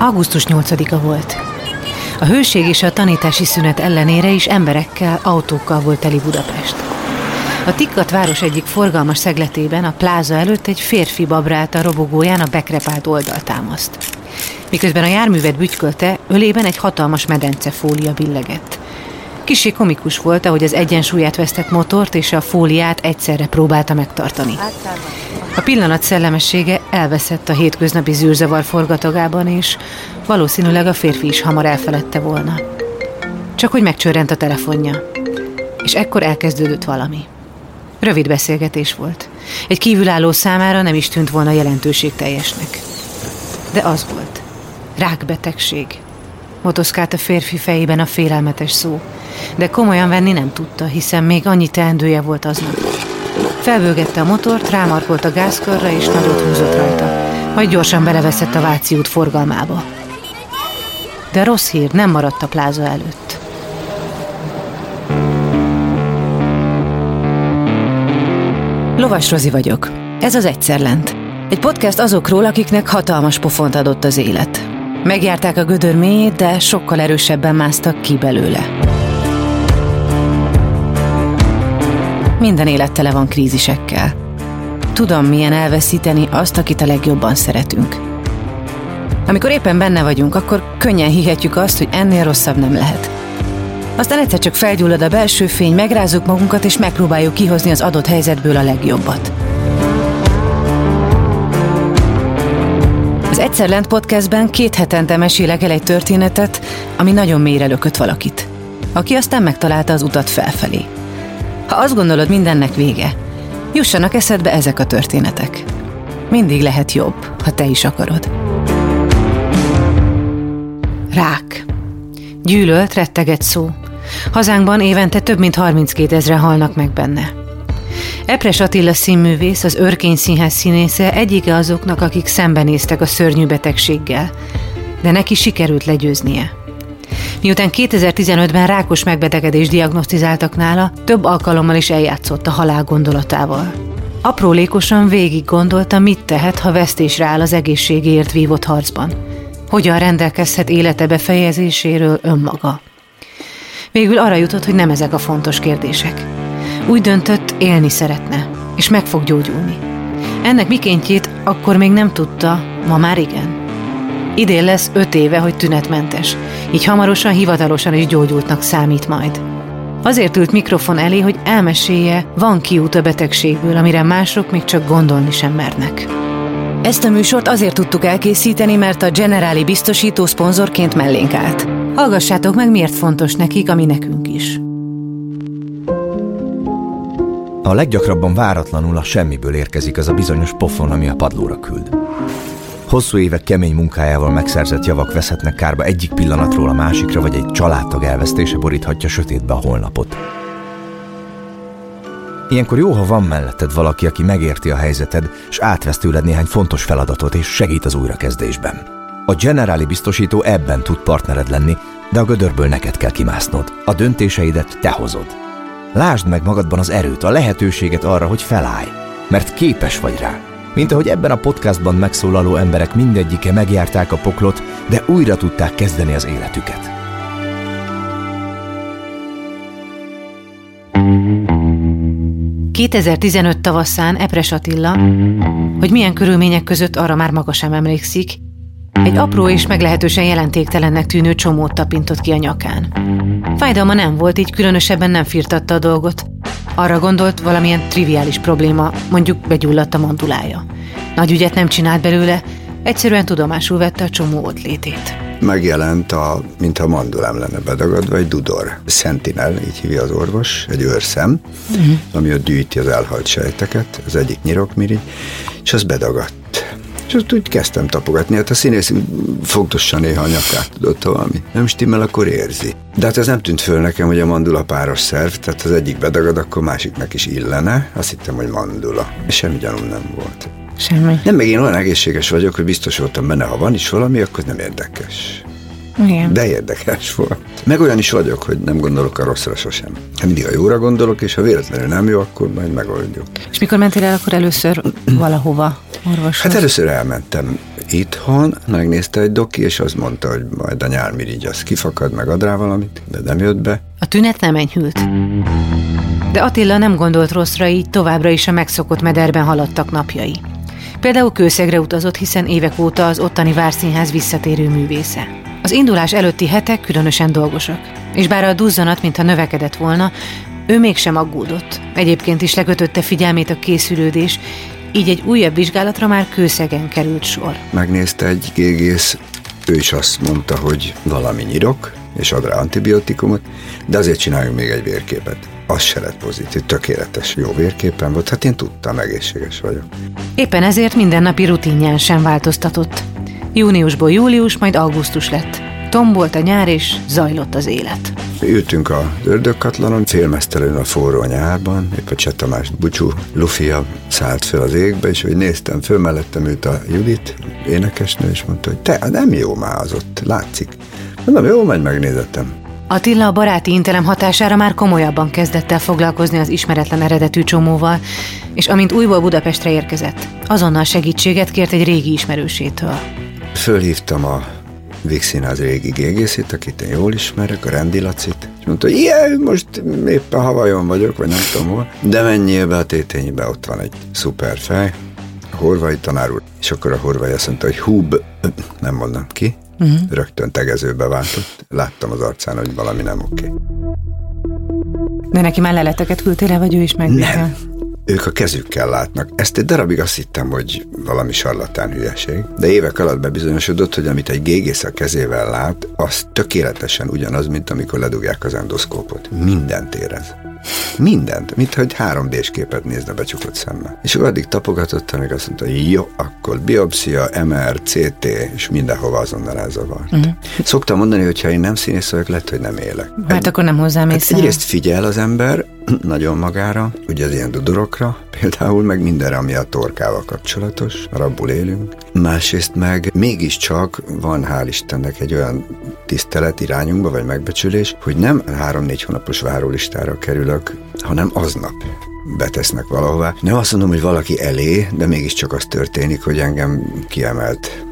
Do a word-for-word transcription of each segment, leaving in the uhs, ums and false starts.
augusztus nyolcadika volt. A hőség és a tanítási szünet ellenére is emberekkel, autókkal volt teli Budapest. A Tikkat város egyik forgalmas szegletében, a pláza előtt egy férfi babrált a robogóján a bekrepált oldaltámaszt. Miközben a járművet bütykölte, ölében egy hatalmas medencefólia billegett. Kissé komikus volt, ahogy az egyensúlyát vesztett motort és a fóliát egyszerre próbálta megtartani. A pillanat szellemessége elveszett a hétköznapi zűrzavar forgatagában, és valószínűleg a férfi is hamar elfeledte volna. Csak hogy megcsörrent a telefonja. És ekkor elkezdődött valami. Rövid beszélgetés volt. Egy kívülálló számára nem is tűnt volna jelentőségteljesnek. De az volt. Rákbetegség. Motoszkált a férfi fejében a félelmetes szó, de komolyan venni nem tudta, hiszen még annyi teendője volt aznap. Felbőgette a motort, rámarkolt a gázkörre és nagyot húzott rajta, majd gyorsan beleveszett a Váci út forgalmába. De rossz hír nem maradt a pláza előtt. Lovas Rozi vagyok. Ez az Egyszer Lent. Egy podcast azokról, akiknek hatalmas pofont adott az élet. Megjárták a gödör mélyét, de sokkal erősebben másztak ki belőle. Minden élet tele van krízisekkel. Tudom, milyen elveszíteni azt, akit a legjobban szeretünk. Amikor éppen benne vagyunk, akkor könnyen hihetjük azt, hogy ennél rosszabb nem lehet. Aztán egyszer csak felgyullad a belső fény, megrázzuk magunkat, és megpróbáljuk kihozni az adott helyzetből a legjobbat. Az Egyszer Lent podcastben két hetente mesélek el egy történetet, ami nagyon mélyre lökött valakit, aki aztán megtalálta az utat felfelé. Ha azt gondolod, mindennek vége, jussanak eszedbe ezek a történetek. Mindig lehet jobb, ha te is akarod. Rák. Gyűlölt, rettegett szó. Hazánkban évente több mint harminckétezren halnak meg benne. Epres Attila színművész, az Örkény Színház színésze egyike azoknak, akik szembenéztek a szörnyű betegséggel, de neki sikerült legyőznie. Miután kétezer-tizenötben rákos megbetegedést diagnosztizáltak nála, több alkalommal is eljátszott a halál gondolatával. Aprólékosan végig gondolta, mit tehet, ha vesztésre áll az egészségéért vívott harcban. Hogyan rendelkezhet élete befejezéséről önmaga. Végül arra jutott, hogy nem ezek a fontos kérdések. Úgy döntött, élni szeretne, és meg fog gyógyulni. Ennek mikéntjét akkor még nem tudta, ma már igen. Idén lesz öt éve, hogy tünetmentes, így hamarosan hivatalosan is gyógyultnak számít majd. Azért ült mikrofon elé, hogy elmesélje, van kiút a betegségből, amire mások még csak gondolni sem mernek. Ezt a műsort azért tudtuk elkészíteni, mert a Generali biztosító szponzorként mellénk állt. Hallgassátok meg, miért fontos nekik, ami nekünk is. A leggyakrabban váratlanul a semmiből érkezik az a bizonyos pofon, ami a padlóra küld. Hosszú évek kemény munkájával megszerzett javak veszhetnek kárba egyik pillanatról a másikra, vagy egy családtag elvesztése boríthatja sötétbe a holnapot. Ilyenkor jó, ha van melletted valaki, aki megérti a helyzeted, és átvesz tőled néhány fontos feladatot, és segít az újrakezdésben. A Generali biztosító ebben tud partnered lenni, de a gödörből neked kell kimásznod. A döntéseidet te hozod. Lásd meg magadban az erőt, a lehetőséget arra, hogy felállj, mert képes vagy rá. Mint ahogy ebben a podcastban megszólaló emberek mindegyike megjárták a poklot, de újra tudták kezdeni az életüket. kétezer-tizenöt tavaszán Epres Attila, hogy milyen körülmények között arra már maga sem emlékszik, egy apró és meglehetősen jelentéktelennek tűnő csomót tapintott ki a nyakán. Fájdalma nem volt, így különösebben nem firtatta a dolgot. Arra gondolt, valamilyen triviális probléma, mondjuk begyulladt a mandulája. Nagy ügyet nem csinált belőle, egyszerűen tudomásul vette a csomó ott létét. Megjelent, a, mintha mandulám lenne bedagadva, egy dudor. Sentinel, így hívja az orvos, egy őrszem, mm. ami ott gyűjti az elhalt sejteket, az egyik nyirokmirigy, és az bedagadt. És azt úgy kezdtem tapogatni, hát a színész fogdossa néha a nyakát, tudott, ha valami nem stimmel, akkor érzi. De hát ez nem tűnt föl nekem, hogy a mandula páros szerv, tehát az egyik bedagad, akkor másiknak is illene, azt hittem, hogy mandula. Semmi gyanúm nem volt. Semmi. Nem, meg én olyan egészséges vagyok, hogy biztos voltam benne, ha van is valami, akkor nem érdekes. Igen. De érdekes volt. Meg olyan is vagyok, hogy nem gondolok a rosszra sosem. Hát mindig a jóra gondolok, és ha véletlenül nem jó, akkor majd megoldjuk. És mikor mentél el akkor először valahova orvoshoz? Hát először elmentem itthon, megnézte egy doki, és azt mondta, hogy majd a nyálmirigy az kifakad, meg ad rá valamit, de nem jött be. A tünet nem enyhült. De Attila nem gondolt rosszra, így továbbra is a megszokott mederben haladtak napjai. Például Kőszegre utazott, hiszen évek óta az ottani Várszínház visszatérő művésze. Az indulás előtti hetek különösen dolgosak, és bár a duzzanat, mintha növekedett volna, ő mégsem aggódott. Egyébként is lekötötte figyelmét a készülődés, így egy újabb vizsgálatra már Kőszegen került sor. Megnézte egy gégész, ő is azt mondta, hogy valami nyirok, és ad rá antibiotikumot, de azért csináljunk még egy vérképet. Az se lett pozitív, tökéletes, jó vérképen volt, hát én tudtam, egészséges vagyok. Éppen ezért mindennapi rutinján sem változtatott. Júniusból július, majd augusztus lett. Tombolt a nyár, és zajlott az élet. Ültünk az ördögkatlanon, félmeztelőn a forró nyárban, épp a Cseh Tamás bucsú lufia szállt fel az égbe, és hogy néztem, föl mellettem ült a Judit, énekesnő, és mondta, hogy te, nem jó már az ott, látszik. Mondom, jó, majd megnézettem. Attila a baráti intelem hatására már komolyabban kezdett el foglalkozni az ismeretlen eredetű csomóval, és amint újból Budapestre érkezett, azonnal segítséget kért egy régi ismerősétől. Fölhívtam a Vígszínház régi gégészét, akit én jól ismerek, a Rendi Lacit, és mondta, hogy ilyen, most éppen Havajon vagyok, vagy nem tudom hol, de menjél be a Téténybe, ott van egy szuper fej, a Horvai tanár úr, és akkor a Horvai azt mondta, hogy húb, nem mondom ki, uh-huh. Rögtön tegezőbe váltott, láttam az arcán, hogy valami nem oké. De neki már leleteket küldtél, vagy ő is megbízta? Ők a kezükkel látnak. Ezt egy darabig azt hittem, hogy valami sarlatán hülyeség, de évek alatt bebizonyosodott, hogy amit egy gégész a kezével lát, az tökéletesen ugyanaz, mint amikor ledugják az endoszkópot. Mindent érez. Mindent. Mint hogy három dés képet nézne becsukott szemmel. És addig tapogatott, amíg azt mondta, jó, akkor biopszia, em er, cé té, és mindenhova azonnal elzavart. Mm. Szoktam mondani, hogy ha én nem színész vagyok, lett, hogy nem élek. Hát egy, akkor nem hozzám észre. Hát egyrészt figyel az ember nagyon magára, ugye az ilyen dudorokra, például meg mindenre, ami a torkával kapcsolatos, abból élünk. Másrészt meg mégiscsak van, hál' Istennek, egy olyan tisztelet irányunkba, vagy megbecsülés, hogy nem három-négy hónapos várólistára kerülök, hanem aznap betesznek valahová. Nem azt mondom, hogy valaki elé, de mégiscsak az történik, hogy engem kiemelt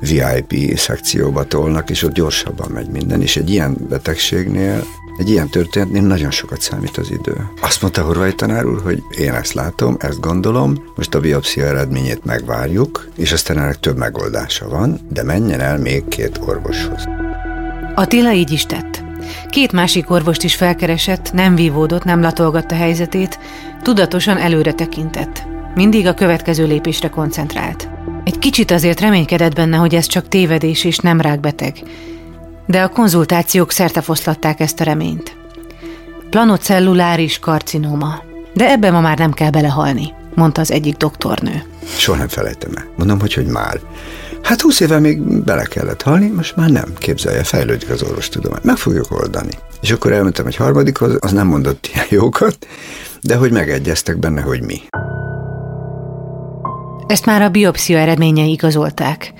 vé i pé szekcióba tolnak, és ott gyorsabban megy minden, és egy ilyen betegségnél, egy ilyen történetnél nagyon sokat számít az idő. Azt mondta Horvai tanár úr, hogy én ezt látom, ezt gondolom, most a biopszia eredményét megvárjuk, és aztán ennek több megoldása van, de menjen el még két orvoshoz. Attila így is tett. Két másik orvost is felkeresett, nem vívódott, nem latolgatta helyzetét, tudatosan előre tekintett. Mindig a következő lépésre koncentrált. Egy kicsit azért reménykedett benne, hogy ez csak tévedés és nem rákbeteg, de a konzultációk szertefoszlatták ezt a reményt. Planocelluláris karcinóma. De ebben ma már nem kell belehalni, mondta az egyik doktornő. Soha nem felejtem el. Mondom, hogy, hogy már. Hát húsz éve még bele kellett halni, most már nem. Képzelje, fejlődik az orvostudomány. Meg fogjuk oldani. És akkor elmentem egy harmadikhoz, az nem mondott ilyen jókat, de hogy megegyeztek benne, hogy mi. Ezt már a biopszia eredményei igazolták.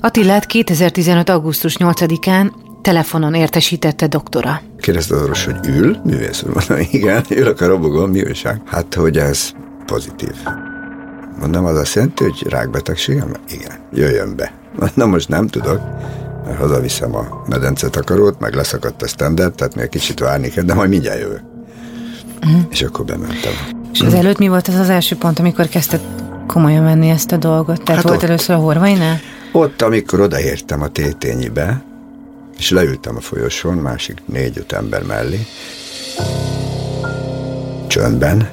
Attilát kétezer-tizenöt. augusztus nyolcadikán telefonon értesítette doktora. Kérdezte az orvos, hogy ül? Művész úr, mondom, igen, ülök a robogón, mi újság? Hát, hogy ez pozitív. Mondom, az azt jelenti, hogy rákbetegségem? Igen, jöjjön be. Mondom, most nem tudok, mert hazaviszem a medencetakarót, meg leszakadt a standard, tehát még kicsit várni kell, de majd mindjárt jövök. Uh-huh. És akkor bementem. És az előtt mi volt az az első pont, amikor kezdted komolyan venni ezt a dolgot? Tehát hát volt ott. Először a Horvainál? Ott, amikor odaértem a Tétényibe, és leültem a folyosón, másik négy-öt ember mellé, csöndben,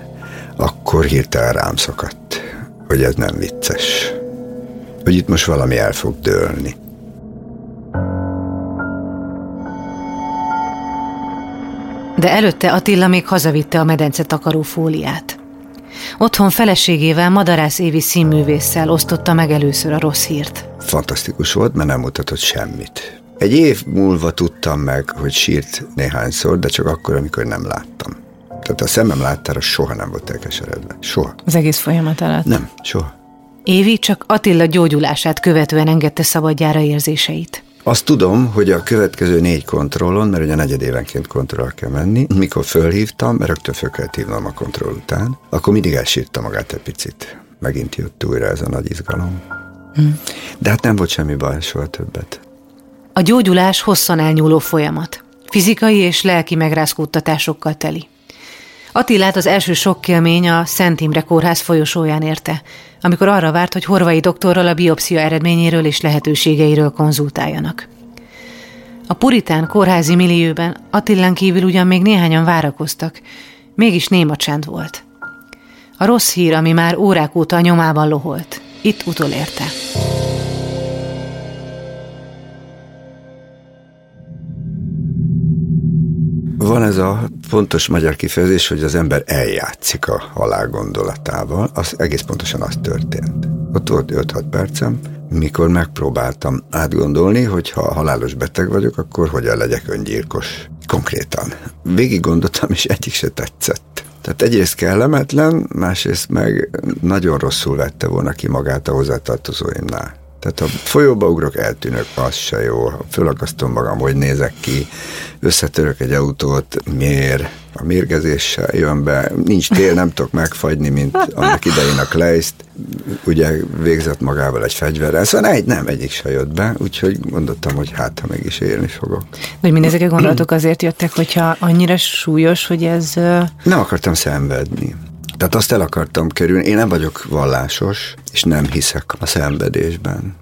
akkor hirtelen rám szakadt, hogy ez nem vicces, hogy itt most valami el fog dőlni. De előtte Attila még hazavitte a medencetakaró fóliát. Otthon feleségével, Madarász Évi színművésszel osztotta meg először a rossz hírt. Fantasztikus volt, mert nem mutatott semmit. Egy év múlva tudtam meg, hogy sírt néhányszor, de csak akkor, amikor nem láttam. Tehát a szemem láttára soha nem volt elkeseredve. Soha. Az egész folyamat alatt? Nem, soha. Évi csak Attila gyógyulását követően engedte szabadjára érzéseit. Azt tudom, hogy a következő négy kontrollon, mert ugye negyedévenként kontrollra kell menni, mikor fölhívtam, mert rögtön föl kellett hívnom a kontroll után, akkor mindig elsírta magát egy picit. Megint jött újra ez a nagy izgalom. De hát nem volt semmi baj, soha többet. A gyógyulás hosszan elnyúló folyamat. Fizikai és lelki megrázkódtatásokkal teli. Attilát az első sokkélmény a Szent Imre kórház folyosóján érte, amikor arra várt, hogy Horvai doktorral a biopszia eredményéről és lehetőségeiről konzultáljanak. A puritán kórházi millióben Attilán kívül ugyan még néhányan várakoztak, mégis néma csend volt. A rossz hír, ami már órák óta a nyomában loholt, itt utolérte. Van ez a pontos magyar kifejezés, hogy az ember eljátszik a halál gondolatával, az egész pontosan az történt. Ott volt öt-hat percem, mikor megpróbáltam átgondolni, hogy ha halálos beteg vagyok, akkor hogyan legyek öngyilkos. Konkrétan. Végig gondoltam, és egyik se tetszett. Tehát egyrészt kellemetlen, másrészt meg nagyon rosszul vette volna ki magát a hozzátartozóimnál. Tehát ha folyóba ugrok, eltűnök, az se jó. Fölakasztom magam, hogy nézek ki, összetörök egy autót, mér, a mérgezéssel jön be, nincs tél, nem tudok megfagyni, mint annak idején a Kleist. Ugye végzett magával egy fegyverrel, szóval egy, nem, egyik se jött be, úgyhogy gondoltam, hogy hát, ha mégis élni fogok. De mindezek a gondolatok azért jöttek, hogyha annyira súlyos, hogy ez... Nem akartam szenvedni. Tehát azt el akartam kerülni, én nem vagyok vallásos, és nem hiszek a szenvedésben.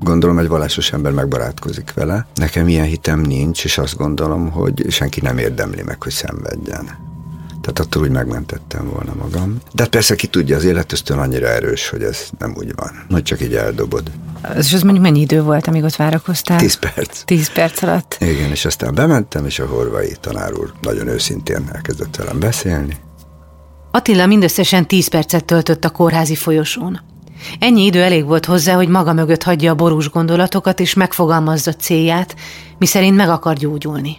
Gondolom, egy vallásos ember megbarátkozik vele. Nekem ilyen hitem nincs, és azt gondolom, hogy senki nem érdemli meg, hogy szenvedjen. Tehát attól úgy megmentettem volna magam. De persze ki tudja, az életöztön annyira erős, hogy ez nem úgy van, hogy csak így eldobod. És az mondjuk mennyi idő volt, amíg ott várakoztál? Tíz perc. Tíz perc alatt? Igen, és aztán bementem, és a Horvai tanár úr nagyon őszintén elkezdett velem beszélni. Attila mindösszesen tíz percet töltött a kórházi folyosón. Ennyi idő elég volt hozzá, hogy maga mögött hagyja a borús gondolatokat, és megfogalmazza célját, miszerint meg akar gyógyulni.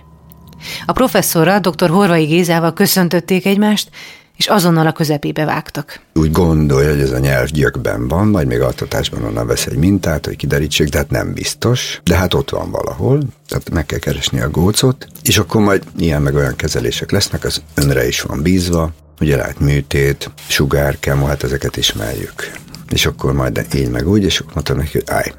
A professzorral, dr. Horvai Gézával köszöntötték egymást, és azonnal a közepébe vágtak. Úgy gondolja, hogy ez a nyelvgyökben van, majd még altatásban onnan vesz egy mintát, hogy kiderítsék, de hát nem biztos. De hát ott van valahol, tehát meg kell keresni a gócot, és akkor majd ilyen meg olyan kezelések lesznek, az önre is van bízva. Ugye lát műtét, sugárkemo, hát ezeket ismerjük. És akkor majd így meg úgy, és akkor mondtam neki, hogy állj.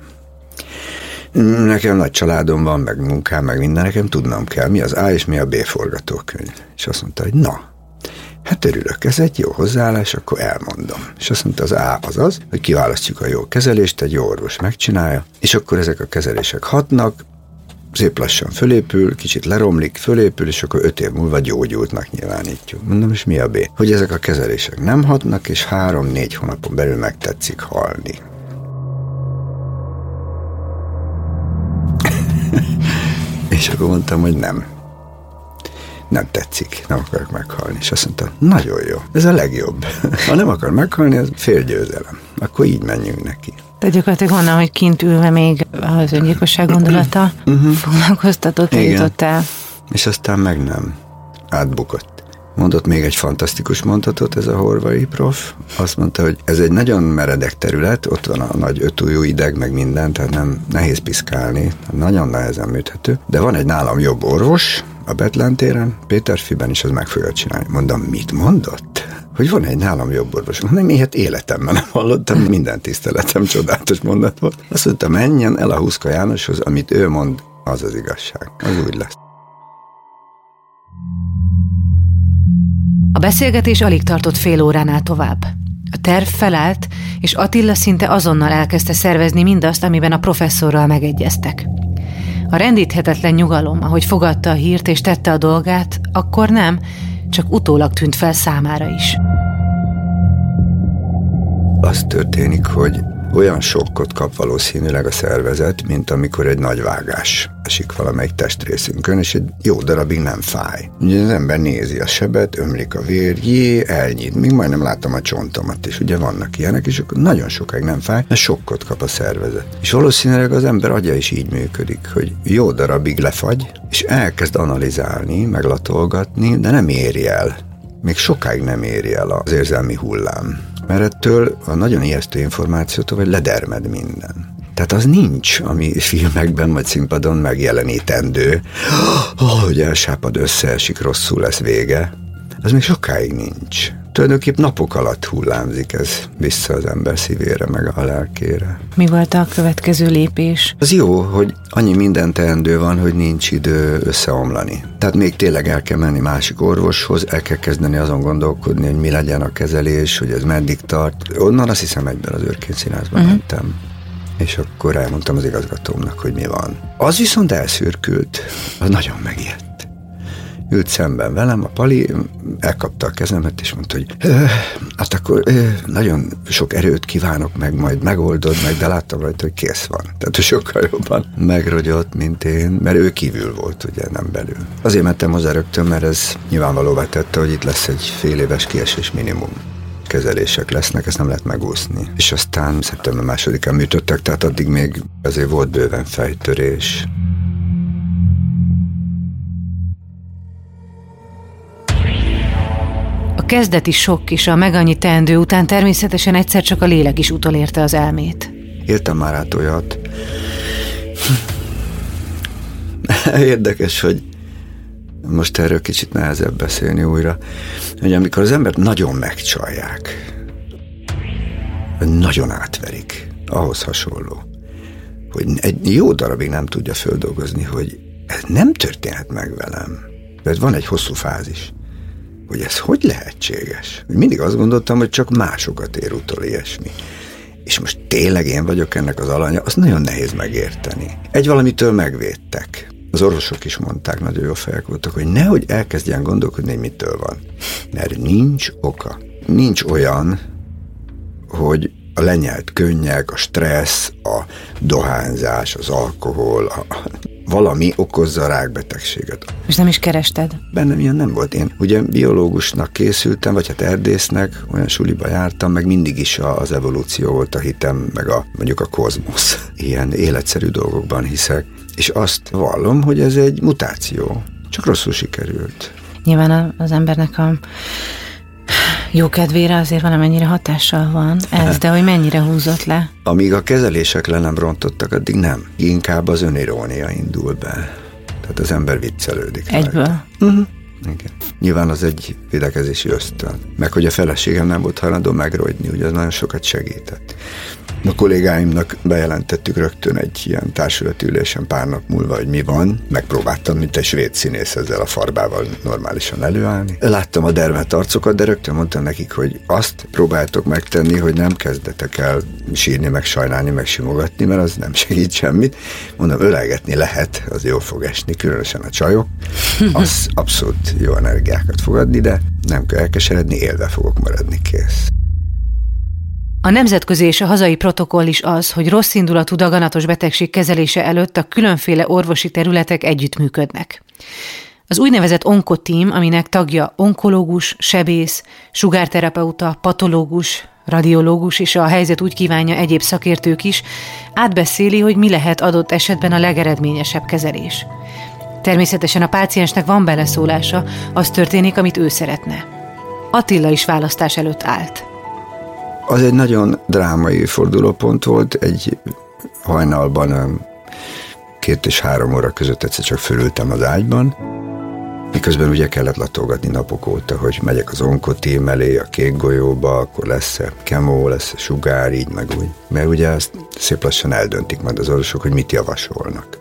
Nekem nagy családom van, meg munkám, meg minden, nekem tudnom kell, mi az A és mi a B forgatókönyv. És azt mondta, hogy na, hát örülök, ez egy jó hozzáállás, akkor elmondom. És azt mondta, az A az az, hogy kiválasztjuk a jó kezelést, egy jó orvos megcsinálja, és akkor ezek a kezelések hatnak, szép lassan fölépül, kicsit leromlik, fölépül, és akkor öt év múlva gyógyultnak nyilvánítjuk. Mondom, és mi a B? Hogy ezek a kezelések nem hatnak, és három-négy hónapon belül megtetszik halni. És akkor mondtam, hogy nem. Nem tetszik, nem akarok meghalni. És azt mondta, nagyon jó, ez a legjobb. Ha nem akar meghalni, az fél győzelem. Akkor így menjünk neki. Tehát gyakorlatilag honnan, hogy kint ülve még az öngyilkosság gondolata foglalkoztatott, jutott el. És aztán meg nem. Átbukott. Mondott még egy fantasztikus mondatot ez a Horvai prof. Azt mondta, hogy ez egy nagyon meredek terület, ott van a nagy ötújú ideg, meg minden, tehát nem nehéz piszkálni, nagyon nehezen műthető. De van egy nálam jobb orvos a Betlen téren, Péterfiben is, az meg fogja csinálni. Mondom, mit mondott? Hogy van egy nálam jobb orvos. Mondom, én hát életemben nem hallottam, minden tiszteletem, csodálatos mondat volt. Azt mondta, menjen el a Huszka Jánoshoz, amit ő mond, az az igazság. Az úgy lesz. A beszélgetés alig tartott fél óránál tovább. A terv felállt, és Attila szinte azonnal elkezdte szervezni mindazt, amiben a professzorral megegyeztek. A rendíthetetlen nyugalom, ahogy fogadta a hírt és tette a dolgát, akkor nem, csak utólag tűnt fel számára is. Az történik, hogy olyan sokkot kap valószínűleg a szervezet, mint amikor egy nagy vágás esik valamelyik testrészünkön, és egy jó darabig nem fáj. Ugye az ember nézi a sebet, ömlik a vér, jé, elnyit, még majdnem látom a csontomat, és ugye vannak ilyenek, és akkor nagyon sokáig nem fáj, mert sokkot kap a szervezet. És valószínűleg az ember agya is így működik, hogy jó darabig lefagy, és elkezd analizálni, meglatolgatni, de nem éri el. Még sokáig nem éri el az érzelmi hullám. Mert ettől a nagyon ijesztő információtól, vagy ledermed minden. Tehát az nincs, ami filmekben vagy színpadon megjelenítendő, hogy elsápad, összeesik, rosszul lesz vége. Az még sokáig nincs. tulajdonképp napok alatt hullámzik ez vissza az ember szívére, meg a lelkére. Mi volt a következő lépés? Az jó, hogy annyi minden teendő van, hogy nincs idő összeomlani. Tehát még tényleg el kell menni másik orvoshoz, el kell kezdeni azon gondolkodni, hogy mi legyen a kezelés, hogy ez meddig tart. Onnan azt hiszem egyben az Örkény Színházban uh-huh. mentem. És akkor elmondtam az igazgatómnak, hogy mi van. Az viszont elszürkült, az nagyon megijedt. Ült szemben velem a Pali, elkapta a kezemet, és mondta, hogy hát akkor nagyon sok erőt kívánok, meg majd megoldod, meg de láttam rajta, hogy kész van. Tehát sokkal jobban megrogyott, mint én, mert ő kívül volt, ugye, nem belül. Azért mentem hozzá rögtön, mert ez nyilvánvalóvá tette, hogy itt lesz egy fél éves kiesés minimum. Kezelések lesznek, ezt nem lehet megúszni. És aztán szeptember másodikán műtöttek, tehát addig még azért volt bőven fejtörés. A kezdeti sok és a meg annyi teendő után természetesen egyszer csak a lélek is utolérte az elmét. Értem már át olyat. Érdekes, hogy most erről kicsit nehezebb beszélni újra, hogy amikor az embert nagyon megcsalják, nagyon átverik, ahhoz hasonló, hogy egy jó darabig nem tudja földolgozni, hogy ez nem történhet meg velem. Tehát van egy hosszú fázis, hogy ez hogy lehetséges? Mindig azt gondoltam, hogy csak másokat ér utol ilyesmi. És most tényleg én vagyok ennek az alanya, azt nagyon nehéz megérteni. Egy valamitől megvédtek. Az orvosok is mondták, nagyon jó fejek voltak, hogy nehogy elkezdjen gondolkodni, hogy mitől van. Mert nincs oka. Nincs olyan, hogy a lenyelt könnyek, a stressz, a dohányzás, az alkohol, a, a, valami okozza a rákbetegséget. És nem is kerested? Bennem ilyen nem volt. Én ugye biológusnak készültem, vagy hát erdésznek, olyan suliba jártam, meg mindig is az evolúció volt a hitem, meg a, mondjuk a kozmosz. Ilyen életszerű dolgokban hiszek. És azt vallom, hogy ez egy mutáció. Csak rosszul sikerült. Nyilván az embernek a jó kedvére azért valamennyire hatással van ez, de hogy mennyire húzott le? Amíg a kezelések le nem rontottak, addig nem. Inkább az önirónia indul be. Tehát az ember viccelődik. Egyből? Uh-huh. Igen. Nyilván az egy videkezési ösztön. Meg hogy a feleségem nem volt hajlandó megrogyni, ugye az nagyon sokat segített. A kollégáimnak bejelentettük rögtön egy ilyen társulati ülésen pár nap múlva, hogy mi van. Megpróbáltam, mint egy svéd színész ezzel a farbával normálisan előállni. Láttam a dermet arcokat, de rögtön mondtam nekik, hogy azt próbáltok megtenni, hogy nem kezdetek el sírni, meg sajnálni, meg simogatni, mert az nem segít semmit. Mondom, ölelgetni lehet, az jól fog esni, különösen a csajok. Az abszolút jó energiákat fog adni, de nem kell elkeseredni, élve fogok maradni, kész. A nemzetközi és a hazai protokoll is az, hogy rosszindulatú daganatos betegség kezelése előtt a különféle orvosi területek együttműködnek. Az úgynevezett onkotím, aminek tagja onkológus, sebész, sugárterapeuta, patológus, radiológus és a helyzet úgy kívánja egyéb szakértők is, átbeszéli, hogy mi lehet adott esetben a legeredményesebb kezelés. Természetesen a páciensnek van beleszólása, az történik, amit ő szeretne. Attila is választás előtt állt. Az egy nagyon drámai fordulópont volt, egy hajnalban két és három óra között egyszer csak fölültem az ágyban, miközben ugye kellett latolgatni napok óta, hogy megyek az onkotím elé, a kék golyóba, akkor lesz-e kemó, lesz-e sugár, így meg úgy. Mert ugye ezt szép lassan eldöntik majd az orvosok, hogy mit javasolnak.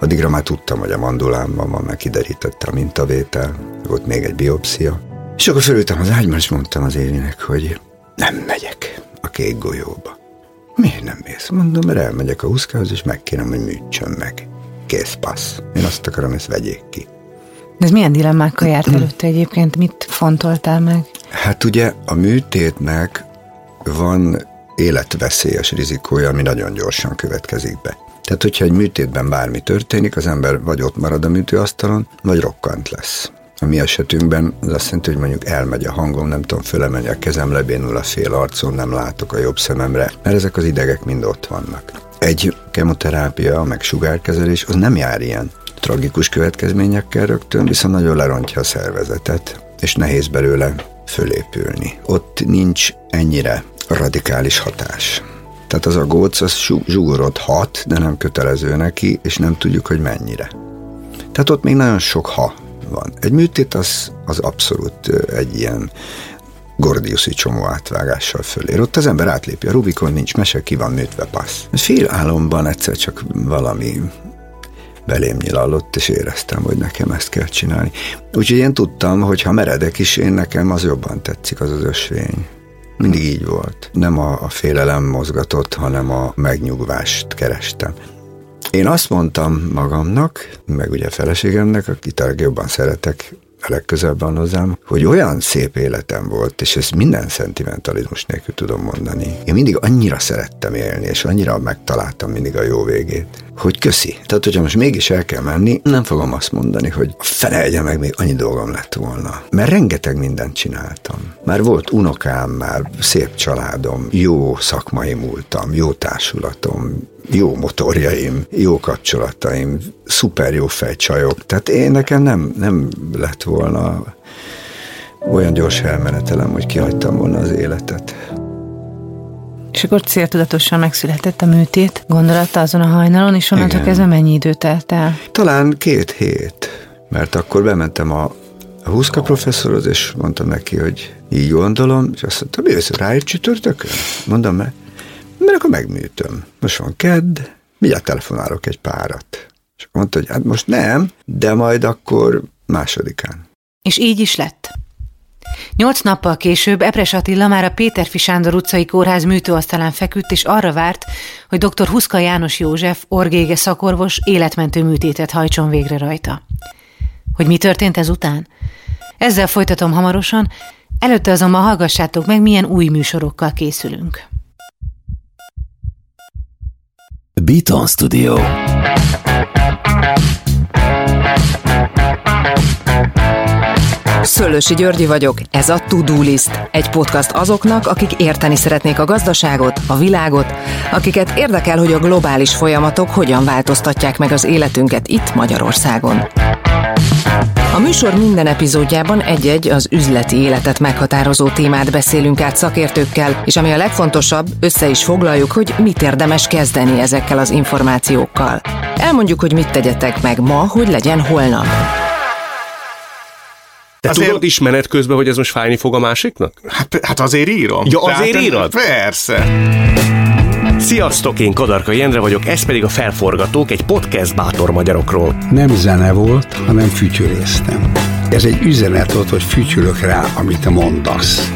Addigra már tudtam, hogy a mandulámban van, már kiderítette a mintavétel, volt még egy biopszia. És akkor fölültem az ágyban, és mondtam az Évinek, hogy... nem megyek a kék golyóba. Miért nem mész? Mondom, mert elmegyek a Huszkához, és megkérem, hogy műtsön meg. Kész, passz. Én azt akarom, ezt vegyék ki. De ez milyen dilemmákkal járt előtte egyébként? Mit fontoltál meg? Hát ugye a műtétnek van életveszélyes rizikója, ami nagyon gyorsan következik be. Tehát, hogyha egy műtétben bármi történik, az ember vagy ott marad a műtőasztalon, vagy rokkant lesz. A mi esetünkben az azt jelenti, hogy mondjuk elmegy a hangom, nem tudom, fölemegy a kezem, lebénul a fél arcom, nem látok a jobb szememre, mert ezek az idegek mind ott vannak. Egy kemoterápia, meg sugárkezelés, az nem jár ilyen tragikus következményekkel rögtön, viszont nagyon lerontja a szervezetet, és nehéz belőle fölépülni. Ott nincs ennyire radikális hatás. Tehát az a góc, az zsugorodhat, de nem kötelező neki, és nem tudjuk, hogy mennyire. Tehát ott még nagyon sok ha. Van. Egy műtét az, az abszolút egy ilyen gordiuszi csomó átvágással fölér. Ott az ember átlépi a Rubikon, nincs mese, ki van nőtve, passz. Félálomban egyszer csak valami belém nyilallott, és éreztem, hogy nekem ezt kell csinálni. Úgyhogy én tudtam, hogy ha meredek is, én nekem az jobban tetszik, az az ösvény. Mindig így volt. Nem a, a félelem mozgatott, hanem a megnyugvást kerestem. Én azt mondtam magamnak, meg ugye a feleségemnek, akit a legjobban szeretek, a legközelebb van hozzám, hogy olyan szép életem volt, és ezt minden szentimentalizmus nélkül tudom mondani. Én mindig annyira szerettem élni, és annyira megtaláltam mindig a jó végét, hogy köszi. Tehát, hogyha most mégis el kell menni, nem fogom azt mondani, hogy fene egyen meg, még annyi dolgom lett volna. Mert rengeteg mindent csináltam. Már volt unokám, már szép családom, jó szakmai múltam, jó társulatom, jó motorjaim, jó kapcsolataim, szuper jó fejcsajok. Tehát én nekem nem, nem lett volna olyan gyors elmenetelem, hogy kihagytam volna az életet. És akkor céltudatosan megszületett a műtét, gondolata azon a hajnalon, és onnantól kezdve mennyi idő telt el? Talán két hét, mert akkor bementem a A Huszka professzorhoz, és mondtam neki, hogy így gondolom, és azt mondta, mi jössz, ráír csütörtökön? Mondom, mert, mert akkor megműtöm. Most van kedd, mindjárt telefonálok egy párat. És akkor mondta, hogy hát most nem, de majd akkor másodikán. És így is lett. Nyolc nappal később Epres Attila már a Péterfi Sándor utcai kórház műtőasztalán feküdt, és arra várt, hogy dr. Huszka János József, orgége szakorvos életmentő műtétet hajtson végre rajta. Hogy mi történt ezután? Ezzel folytatom hamarosan, előtte azonban hallgassátok meg, milyen új műsorokkal készülünk. Beton Studio. Szőlősi Györgyi vagyok, ez a To Do List, egy podcast azoknak, akik érteni szeretnék a gazdaságot, a világot, akiket érdekel, hogy a globális folyamatok hogyan változtatják meg az életünket itt Magyarországon. A műsor minden epizódjában egy-egy az üzleti életet meghatározó témát beszélünk át szakértőkkel, és ami a legfontosabb, össze is foglaljuk, hogy mit érdemes kezdeni ezekkel az információkkal. Elmondjuk, hogy mit tegyetek meg ma, hogy legyen holnap. Te azért... tudod is menet közben, hogy ez most fájni fog a másiknak? Hát, hát azért írom. Ja, azért hát, írod? Persze. Sziasztok, én Kodarka Jendre vagyok, ez pedig a Felforgatók, egy podcast bátor magyarokról. Nem zene volt, hanem fütyüléztem. Ez egy üzenet volt, hogy fütyülök rá, amit te mondasz.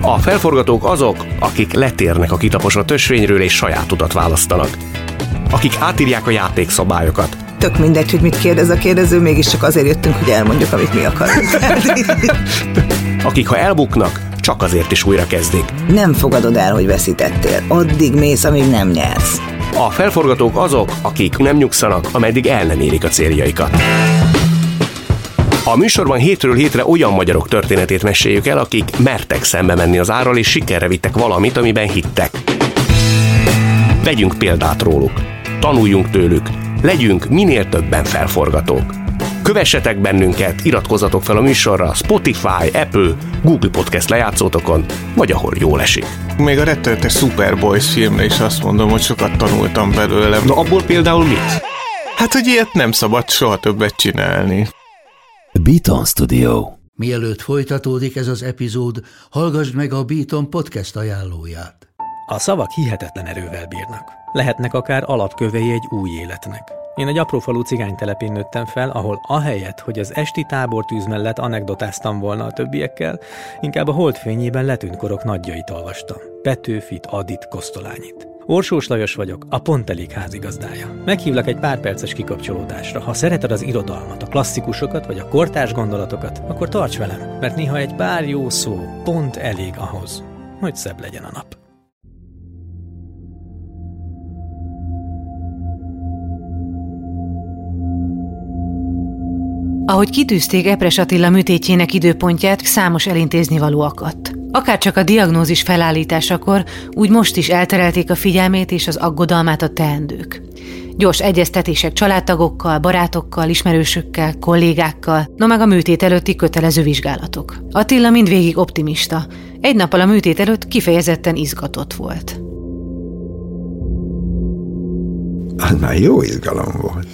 A Felforgatók azok, akik letérnek a kitaposott ösvényről és saját utat választanak. Akik átírják a játékszabályokat. Tök mindegy, hogy mit kérdez a kérdező, mégiscsak azért jöttünk, hogy elmondjuk, amit mi akarunk. Akik, ha elbuknak, csak azért is újra kezdik. Nem fogadod el, hogy veszítettél. Addig mész, amíg nem nyersz. A felforgatók azok, akik nem nyugszanak, ameddig el nem érik a céljaikat. A műsorban hétről hétre olyan magyarok történetét meséljük el, akik mertek szembe menni az árral, és sikerre vittek valamit, amiben hittek. Vegyünk példát róluk. Tanuljunk tőlük. Legyünk minél többen felforgatók. Kövessetek bennünket, iratkozzatok fel a műsorra Spotify, Apple, Google Podcast lejátszótokon, vagy ahol jól esik. Még a rettenetes Superboyz filmre is azt mondom, hogy sokat tanultam belőle. Na abból például mit? Hát, hogy ilyet nem szabad soha többet csinálni. Beton Studio. Mielőtt folytatódik ez az epizód, hallgassd meg a Beton Podcast ajánlóját. A szavak hihetetlen erővel bírnak. Lehetnek akár alapkövei egy új életnek. Én egy aprófalú cigánytelepén nőttem fel, ahol ahelyett, hogy az esti tábortűz mellett anekdotáztam volna a többiekkel, inkább a holdfényében letűnt korok nagyjait olvastam. Petőfit, Adit, Kosztolányit. Orsós Lajos vagyok, a Pont Elég házigazdája. Meghívlak egy pár perces kikapcsolódásra. Ha szereted az irodalmat, a klasszikusokat vagy a kortárs gondolatokat, akkor tarts velem, mert néha egy pár jó szó pont elég ahhoz, hogy szebb legyen a nap. Ahogy kitűzték Epres Attila műtétjének időpontját, számos elintéznivaló akadt. Akárcsak a diagnózis felállításakor, úgy most is elterelték a figyelmét és az aggodalmát a teendők. Gyors egyeztetések családtagokkal, barátokkal, ismerősökkel, kollégákkal, no meg a műtét előtti kötelező vizsgálatok. Attila mindvégig optimista. Egy nappal a műtét előtt kifejezetten izgatott volt. Az már jó izgalom volt.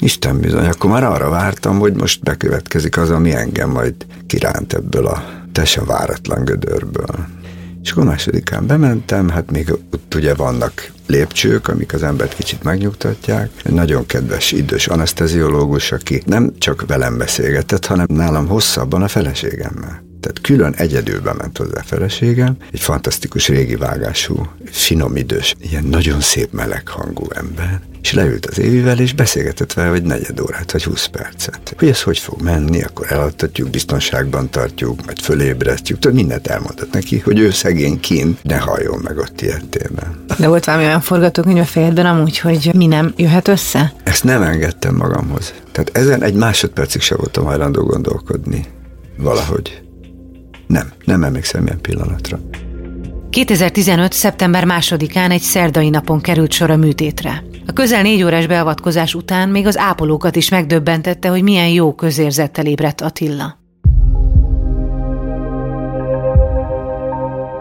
Isten bizony, akkor már arra vártam, hogy most bekövetkezik az, ami engem majd kiránt ebből a kettes a váratlan gödörből. És akkor másodikán bementem, hát még ott ugye vannak lépcsők, amik az embert kicsit megnyugtatják. Egy nagyon kedves idős aneszteziológus, aki nem csak velem beszélgetett, hanem nálam hosszabban a feleségemmel. Tehát külön egyedül bement hozzá a feleségem, egy fantasztikus régi vágású, finom idős, ilyen nagyon szép meleg hangú ember, és leült az Évivel, és beszélgetett vele, vagy negyed órát, vagy húsz percet. Hogy ez hogy fog menni, akkor eladtatjuk, biztonságban tartjuk, majd fölébresztjük, tehát mindent elmondott neki, hogy ő szegény kín, ne halljon meg ott ilyetében. De volt valami olyan forgatókönyv a fejedben amúgy, hogy mi nem jöhet össze? Ezt nem engedtem magamhoz. Tehát ezen egy másodpercig sem voltam hajlandó gondolkodni. Valahogy. Nem, nem emlékszem ilyen pillanatra. kétezer-tizenöt. szeptember másodikán egy szerdai napon került sor a műtétre. A közel négy órás beavatkozás után még az ápolókat is megdöbbentette, hogy milyen jó közérzettel ébredt Attila.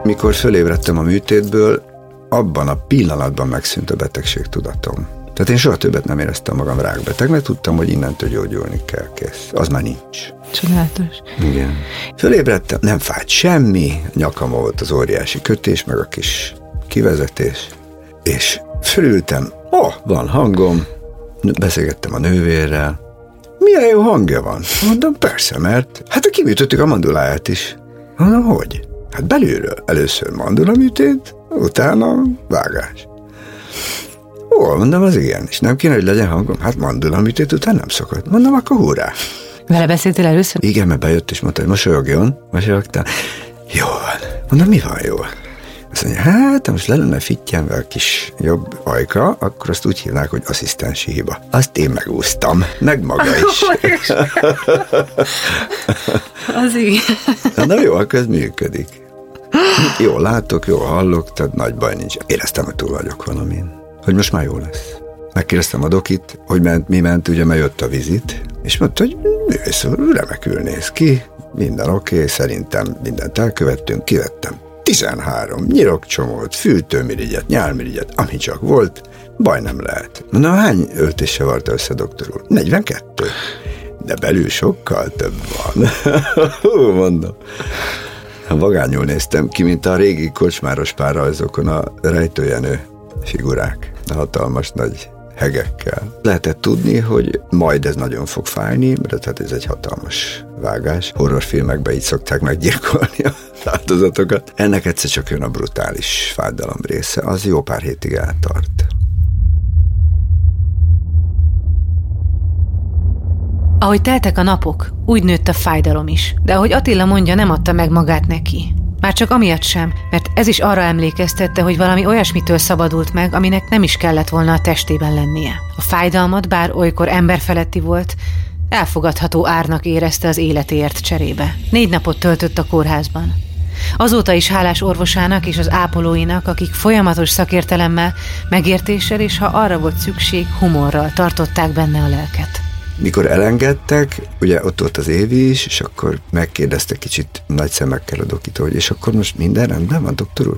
Mikor fölébredtem a műtétből, abban a pillanatban megszűnt a betegségtudatom. Tehát én soha többet nem éreztem magam rákbetegnek, tudtam, hogy innentől gyógyulni kell, kész. Az már nincs. Csodálatos. Igen. Fölébredtem, nem fájt semmi, nyakam volt az óriási kötés, meg a kis kivezetés, és fölültem, oh, van hangom, beszélgettem a nővérrel, milyen jó hangja van. Mondom, persze, mert hát kiműtöttük a manduláját is. Mondom, hogy? Hát belülről. Először mandulaműtét, utána vágás. Ó, mondom, az igen, és nem kéne, hogy legyen hangom. Hát mandulaműtét után nem szokott. Mondom, akkor hurrá. Vele beszéltél először? Igen, mert bejött, és mondta, hogy mosolyogjon, mosolyogtál. Jó van. Mondom, mi van jó? Azt mondja, hát, ha most lelőne fittyenvel a kis jobb ajka, akkor azt úgy hívnák, hogy asszisztensi hiba. Azt én megúsztam, meg maga is. Az igen. Na jó, akkor ez működik. Jó látok, jó hallok, tehát nagy baj nincs. Éreztem, hogy túl vagyok valamin. Hogy most már jó lesz. Megkérdeztem a dokit, hogy ment, mi ment, ugye, mert jött a vizit, és mondta, hogy művész, remekül néz ki, minden oké, okay, szerintem mindent elkövettünk, kivettem tizenhárom nyirokcsomót, fültőmirigyet, nyálmirigyet, ami csak volt, baj nem lehet. Na, hány öltése vart össze, doktor úr? negyvenkettő. De belül sokkal több van. Hú, mondom. Vagányul néztem ki, mint a régi kocsmáros párrajzokon a rejtőjenő figurák, a hatalmas nagy hegekkel. Lehetett tudni, hogy majd ez nagyon fog fájni, mert hát ez egy hatalmas vágás. Horrorfilmekben így szokták meggyilkolni a változatokat. Ennek egyszer csak jön a brutális fájdalom része, az jó pár hétig eltart. Ahogy teltek a napok, úgy nőtt a fájdalom is, de ahogy Attila mondja, nem adta meg magát neki. Már csak amiatt sem, mert ez is arra emlékeztette, hogy valami olyasmitől szabadult meg, aminek nem is kellett volna a testében lennie. A fájdalmat, bár olykor emberfeletti volt, elfogadható árnak érezte az életéért cserébe. Négy napot töltött a kórházban. Azóta is hálás orvosának és az ápolóinak, akik folyamatos szakértelemmel, megértéssel és ha arra volt szükség, humorral tartották benne a lelket. Mikor elengedtek, ugye ott volt az Évi is, és akkor megkérdezte kicsit nagy szemekkel a dokitól, hogy és akkor most minden rendben van, doktor úr?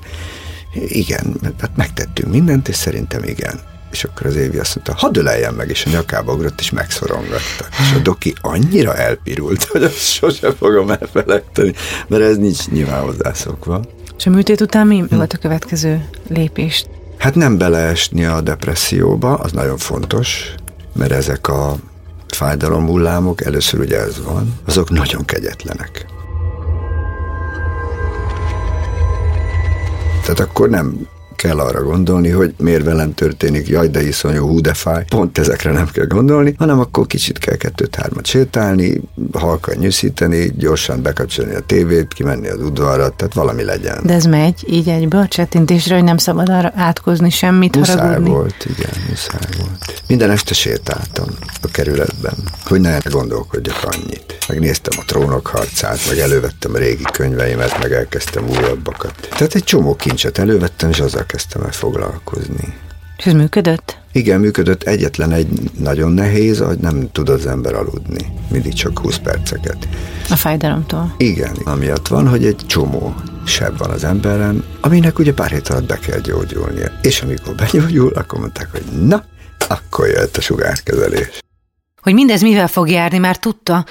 Igen, hát megtettünk mindent, és szerintem igen. És akkor az Évi azt mondta, hadd öleljen meg, és a nyakába ugrott, és megszorongatta. És a doki annyira elpirult, hogy azt sose fogom elfelejteni, mert ez nincs nyilván hozzászokva. És a műtét után mi hm. volt a következő lépés? Hát nem beleesni a depresszióba, az nagyon fontos, mert ezek a fájdalom hullámok, először ugye ez van, azok nagyon kegyetlenek. Tehát akkor nem kell arra gondolni, hogy miért velem történik, jaj, de iszonyú, hú, de fáj. Pont ezekre nem kell gondolni, hanem akkor kicsit kell kettőt-hármat sétálni, halkan nyűszíteni, gyorsan bekapcsolni a tévét, kimenni az udvarra, tehát valami legyen. De ez megy így egyből csettintésre, hogy nem szabad arra átkozni semmit, muszáj haragudni? Muszáj volt, igen, muszáj volt. Minden este sétáltam a kerületben, hogy ne gondolkodjak annyit. Megnéztem a Trónok harcát, meg elővettem a régi könyveimet, meg elkezdtem újabbakat. Tehát egy csomó kincset elővettem, és azzal kezdtem el foglalkozni. És ez működött? Igen, működött. Egyetlen egy nagyon nehéz, hogy nem tud az ember aludni. Mindig csak húsz perceket. A fájdalomtól? Igen. Amiatt van, hogy egy csomó sebb van az emberen, aminek ugye pár hét alatt be kell gyógyulnia. És amikor begyógyul, akkor mondták, hogy na, akkor jött a sugárkezelés. Hogy mindez mivel fog járni, már tudta,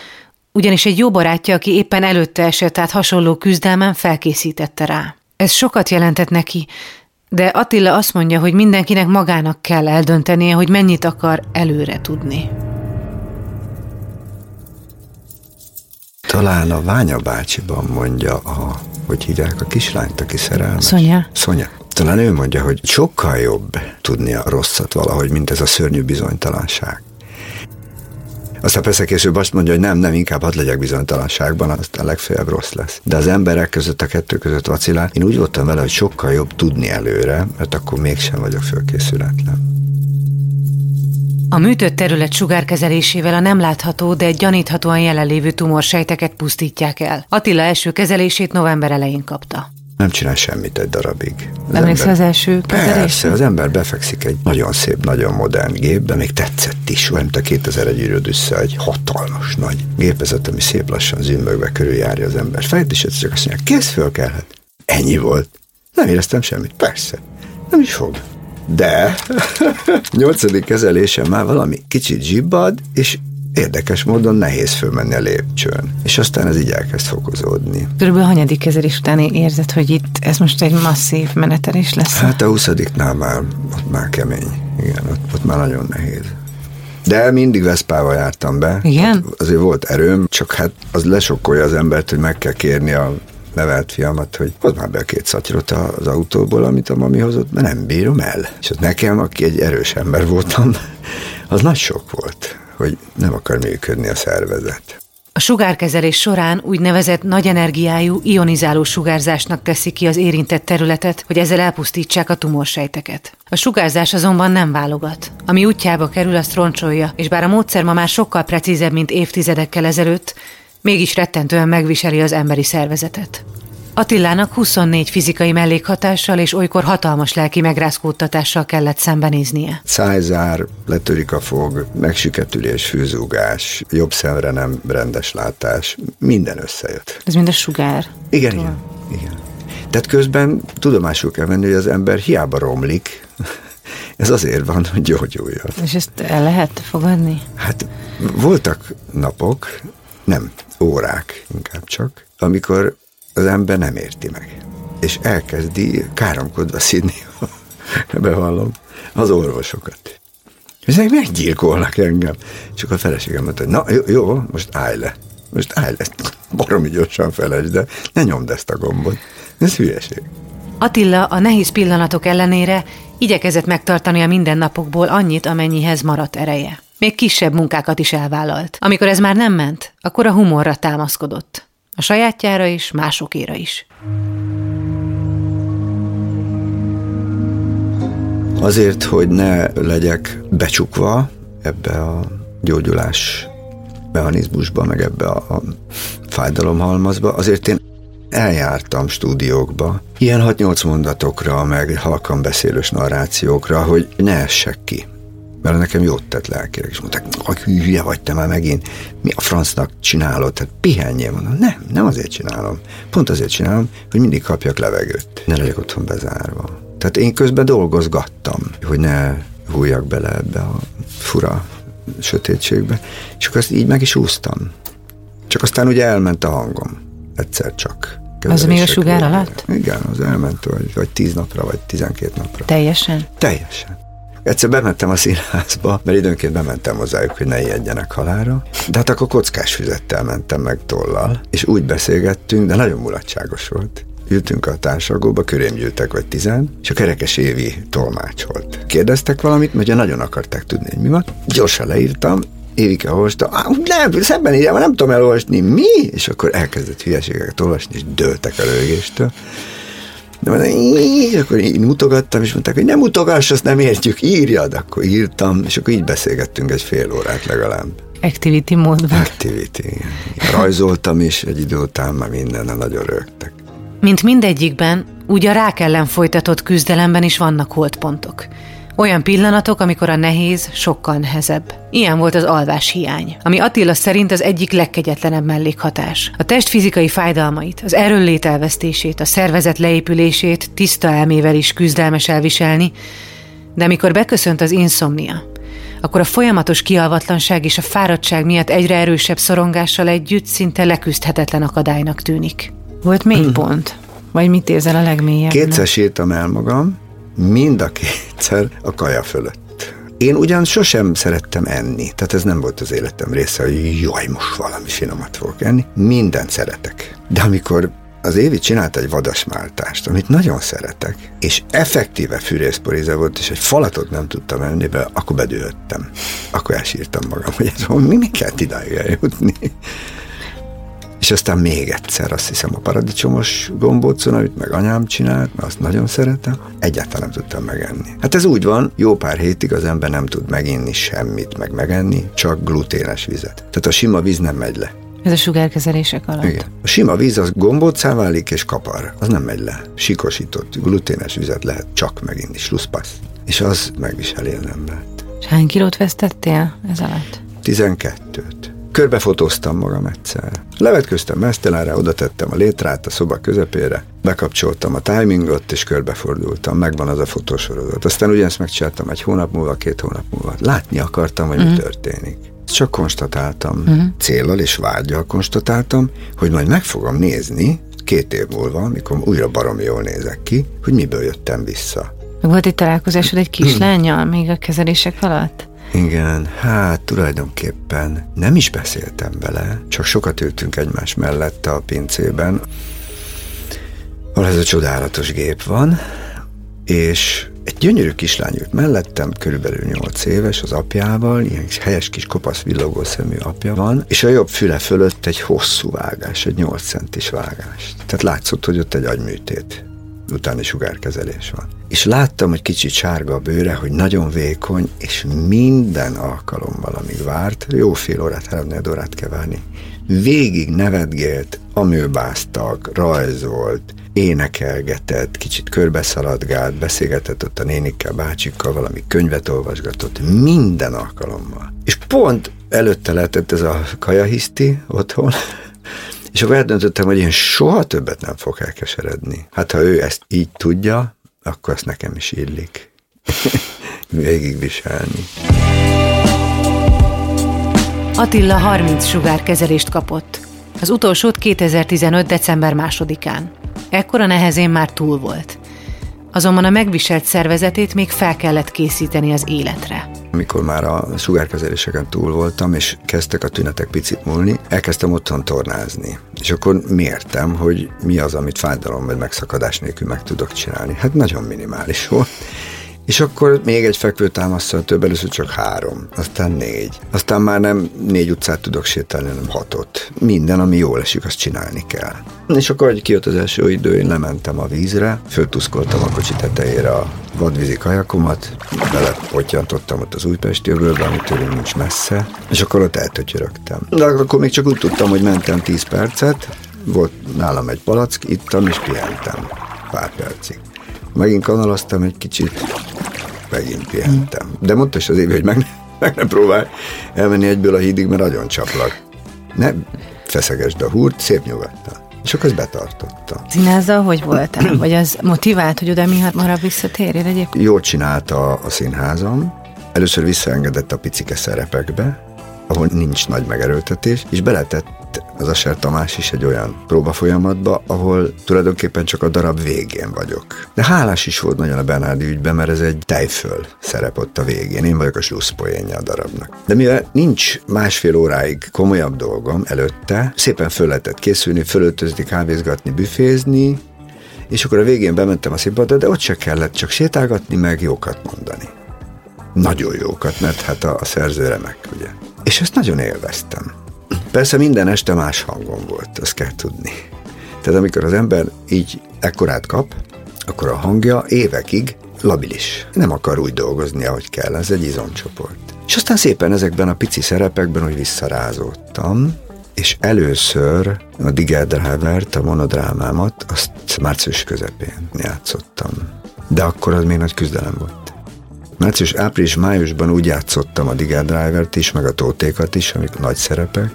ugyanis egy jó barátja, aki éppen előtte esett át hasonló küzdelmen, felkészítette rá. Ez sokat jelentett neki, de Attila azt mondja, hogy mindenkinek magának kell eldöntenie, hogy mennyit akar előre tudni. Talán a Ványa bácsiban mondja a, hogy hívják a kislányt, aki szerelmes. Szonya. Szonya. Talán ő mondja, hogy sokkal jobb tudni a rosszat valahogy, mint ez a szörnyű bizonytalanság. Aztán persze később azt mondja, hogy nem, nem, inkább hadd legyek bizonytalanságban, aztán legfeljebb rossz lesz. De az emberek között, a kettő között vacilál. Én úgy voltam vele, hogy sokkal jobb tudni előre, mert akkor mégsem vagyok fölkészületlen. A műtött terület sugárkezelésével a nem látható, de gyaníthatóan jelenlévő tumorsejteket pusztítják el. Attila első kezelését november elején kapta. Nem csinál semmit egy darabig. Emlékszel az első kezelésre? Persze, az ember befekszik egy nagyon szép, nagyon modern gépbe, még tetszett is, olyan, mint a kétezer egy üröd össze, egy hatalmas nagy gépezet, ami szép lassan zümmögve körüljárja az ember. Fejt is egyszer csak azt mondja, kész, fölkelhet. Ennyi volt. Nem éreztem semmit, persze. Nem is fog. De nyolcadik kezelésen már valami kicsit zsibbad, és érdekes módon nehéz fölmenni a lépcsőn. És aztán ez így elkezd fokozódni. Körülbelül hanyadik kezelés után érzed, hogy itt ez most egy masszív menetelés lesz? Hát a huszadiknál már, ott már kemény. Igen, ott, ott már nagyon nehéz. De mindig veszpával jártam be. Igen? Hát azért volt erőm, csak hát az lesokkolja az embert, hogy meg kell kérni a nevelt fiamat, hogy hozd már be a két szatyrot az autóból, amit a mami hozott, mert nem bírom el. És ott nekem, aki egy erős ember voltam, az nagy sok volt, hogy nem akar működni a szervezet. A sugárkezelés során úgynevezett nagy energiájú, ionizáló sugárzásnak teszi ki az érintett területet, hogy ezzel elpusztítsák a tumorsejteket. A sugárzás azonban nem válogat. Ami útjába kerül, azt roncsolja, és bár a módszer ma már sokkal precízebb, mint évtizedekkel ezelőtt, mégis rettentően megviseli az emberi szervezetet. Attilának huszonnégy fizikai mellékhatással és olykor hatalmas lelki megrázkódtatással kellett szembenéznie. Szájzár, letörik a fog, megsüketülés, fűzúgás, jobb szemre nem rendes látás, minden összejött. Ez mind a sugár. Igen, igen, igen. Tehát közben tudomásul kell venni, hogy az ember hiába romlik, ez azért van, hogy gyógyuljon. És ezt el lehet fogadni? Hát voltak napok, nem, órák inkább csak, amikor az ember nem érti meg, és elkezdi káromkodva szidni, bevallom, az orvosokat. És ezek meggyilkolnak engem. És akkor a feleségem mondta, hogy na jó, jó, most állj le, most állj le, baromi gyorsan felejtsd, de ne nyomd ezt a gombot, ez hülyeség. Attila a nehéz pillanatok ellenére igyekezett megtartani a mindennapokból annyit, amennyihez maradt ereje. Még kisebb munkákat is elvállalt. Amikor ez már nem ment, akkor a humorra támaszkodott. A sajátjára is, másokéra is. Azért, hogy ne legyek becsukva ebbe a gyógyulás mechanizmusba, meg ebbe a fájdalomhalmazba, azért én eljártam stúdiókba, ilyen hat-nyolc mondatokra, meg halkan beszélős narrációkra, hogy ne essek ki. Mert nekem jót tett lelkileg, és mondták, hogy hülye vagy te már megint, mi a francnak csinálod, hát pihenjél, mondom, nem, nem azért csinálom, pont azért csinálom, hogy mindig kapjak levegőt, ne legyek otthon bezárva. Tehát én közben dolgozgattam, hogy ne húljak bele ebbe a fura sötétségbe, és akkor azt így meg is úsztam. Csak aztán ugye elment a hangom, egyszer csak. Az még a sugár alatt? Igen, az elment, vagy, vagy tíz napra, vagy tizenkét napra. Teljesen? Teljesen. Egyszer bementem a színházba, mert időnként bementem hozzájuk, hogy ne ijedjenek halálra, de hát akkor kockás füzettel mentem meg tollal, és úgy beszélgettünk, de nagyon mulatságos volt. Ültünk a társalgóba, körém gyűltek vagy tizen, és a Kerekes Évi tolmácsolt. Kérdeztek valamit, mert ugye nagyon akarták tudni, hogy mi van. Gyorsan leírtam, Évike olvasta, nem, szemben írjál, nem tudom elolvasni, mi? És akkor elkezdett hülyeségeket olvasni, és dőltek a rögéstől. De mondom, és akkor én mutogattam, és mondták, hogy nem mutogass, azt nem értjük, írjad, akkor írtam, és akkor így beszélgettünk egy fél órát legalább. Activity módban. Activity, rajzoltam is, egy idő után már mindennel nagyon rögtek. Mint mindegyikben, úgy a rák ellen folytatott küzdelemben is vannak holdpontok. Olyan pillanatok, amikor a nehéz sokkal nehezebb. Ilyen volt az alvás hiány, ami Attila szerint az egyik legkegyetlenebb mellékhatás. A test fizikai fájdalmait, az erőllét elvesztését, a szervezet leépülését tiszta elmével is küzdelmes elviselni, de amikor beköszönt az inszomnia, akkor a folyamatos kialvatlanság és a fáradtság miatt egyre erősebb szorongással együtt szinte leküzdhetetlen akadálynak tűnik. Volt mély pont? Vagy mit érzel a legmélyebben? Kétszer sírtam el magam, mind a kétszer a kaja fölött. Én ugyan sosem szerettem enni, tehát ez nem volt az életem része, hogy jaj, most valami finomat fogok enni. Mindent szeretek. De amikor az Évi csinált egy vadasmáltást, amit nagyon szeretek, és effektíve fűrészporíze volt, és egy falatot nem tudtam enni, be, akkor bedőlöttem. Akkor elsírtam magam, hogy ez mi kellett idáig eljutni. És aztán még egyszer, azt hiszem, a paradicsomos gombócon, amit meg anyám csinált, mert azt nagyon szeretem, egyáltalán nem tudtam megenni. Hát ez úgy van, jó pár hétig az ember nem tud meginni semmit, meg megenni, csak gluténes vizet. Tehát a sima víz nem megy le. Ez a sugárkezelések alatt. Igen. A sima víz az gombóccá válik és kapar, az nem megy le. Sikosított, gluténes vizet lehet csak meginni, sluszpassz. És az megviseli az embert. És hány kilót vesztettél ez alatt? tizenkettőt. Körbefotóztam magam egyszer. Levetköztem mesztelenre, oda tettem a létrát a szoba közepére, bekapcsoltam a timingot, és körbefordultam. Megvan az a fotósorozat. Aztán ugyanezt megcsináltam egy hónap múlva, két hónap múlva. Látni akartam, hogy mm. mi történik. Csak konstatáltam, mm. céllal és vágyal konstatáltam, hogy majd meg fogom nézni két év múlva, amikor újra baromi jól nézek ki, hogy miből jöttem vissza. Meg volt egy találkozásod egy kislánnyal még a kezelések alatt? Igen, hát tulajdonképpen nem is beszéltem vele, csak sokat ültünk egymás mellett a pincében, ahol ez a csodálatos gép van, és egy gyönyörű kislány ült mellettem, körülbelül nyolc éves, az apjával, ilyen helyes kis kopasz villogó szemű apja van, és a jobb füle fölött egy hosszú vágás, egy nyolc centis vágás. Tehát látszott, hogy ott egy agyműtét utáni sugárkezelés van. És láttam, hogy kicsit sárga a bőre, hogy nagyon vékony, és minden alkalommal, amíg várt, jó fél órát, három-négy órát kell várni, végig nevetgélt, amőbáztak, rajzolt, énekelgetett, kicsit körbeszaladgált, beszélgetett ott a nénikkel, bácsikkal, valami könyvet olvasgatott, minden alkalommal. És pont előtte lehetett ez a kajahiszti otthon, és akkor eldöntöttem, hogy én soha többet nem fogok elkeseredni. Hát, ha ő ezt így tudja, akkor azt nekem is illik végigviselni. Attila harminc sugárkezelést kapott. Az utolsót kétezer-tizenöt. december másodikán. Ekkora nehezén már túl volt. Azonban a megviselt szervezetét még fel kellett készíteni az életre. Amikor már a sugárkezeléseken túl voltam, és kezdtek a tünetek picit múlni, elkezdtem otthon tornázni. És akkor mértem, hogy mi az, amit fájdalom vagy megszakadás nélkül meg tudok csinálni. Hát nagyon minimális volt. És akkor még egy fekvőtámasszal több, először csak három, aztán négy. Aztán már nem négy utcát tudok sétálni, hanem hatot. Minden, ami jól esik, azt csinálni kell. És akkor, hogy kijött az első idő, én lementem a vízre, föltuszkoltam a kocsi tetejére a vadvízi kajakomat, belepotyantottam ott az újpesti öbölbe, amit tőlünk nincs messze, és akkor ott eltötyörögtem. De akkor még csak úgy tudtam, hogy mentem tíz percet, volt nálam egy palack, ittam és pihentem pár percig. Megint kanalaztam egy kicsit, megint pihentem. De mondta is az Évi, hogy meg ne, meg ne próbálj elmenni egyből a hídig, mert nagyon csaplak. Ne feszegesd a húrt, szép nyugodtan. És akkor ezt betartottam. Színházzal hogy voltál? Vagy az motivált, hogy oda mi hamarabb visszatérjél egyébként? Jól csinálta a színházam. Először visszaengedett a picike szerepekbe, ahol nincs nagy megerőltetés, és beletett az Asser Tamás is egy olyan próbafolyamatba, ahol tulajdonképpen csak a darab végén vagyok. De hálás is volt nagyon a Bernádi ügyben, mert ez egy tejföl szerep ott a végén. Én vagyok a slusszpoénja a darabnak. De mivel nincs másfél óráig komolyabb dolgom előtte, szépen föl lehetett készülni, fölöltözni, kávézgatni, büfézni, és akkor a végén bementem a színpadra, de ott se kellett csak sétálgatni, meg jókat mondani. Nagyon jókat, mert hát a, a szerző remek, ugye. És ezt nagyon élveztem. Persze minden este más hangon volt, azt kell tudni. Tehát amikor az ember így ekkorát kap, akkor a hangja évekig labilis. Nem akar úgy dolgozni, ahogy kell, ez egy izomcsoport. És aztán szépen ezekben a pici szerepekben úgy visszarázódtam, és először a Digeldrávert, a monodrámámat, azt március közepén játszottam. De akkor az még nagy küzdelem volt. Március, április, májusban úgy játszottam a Digeldrávert is, meg a Tótékat is, amik nagy szerepek,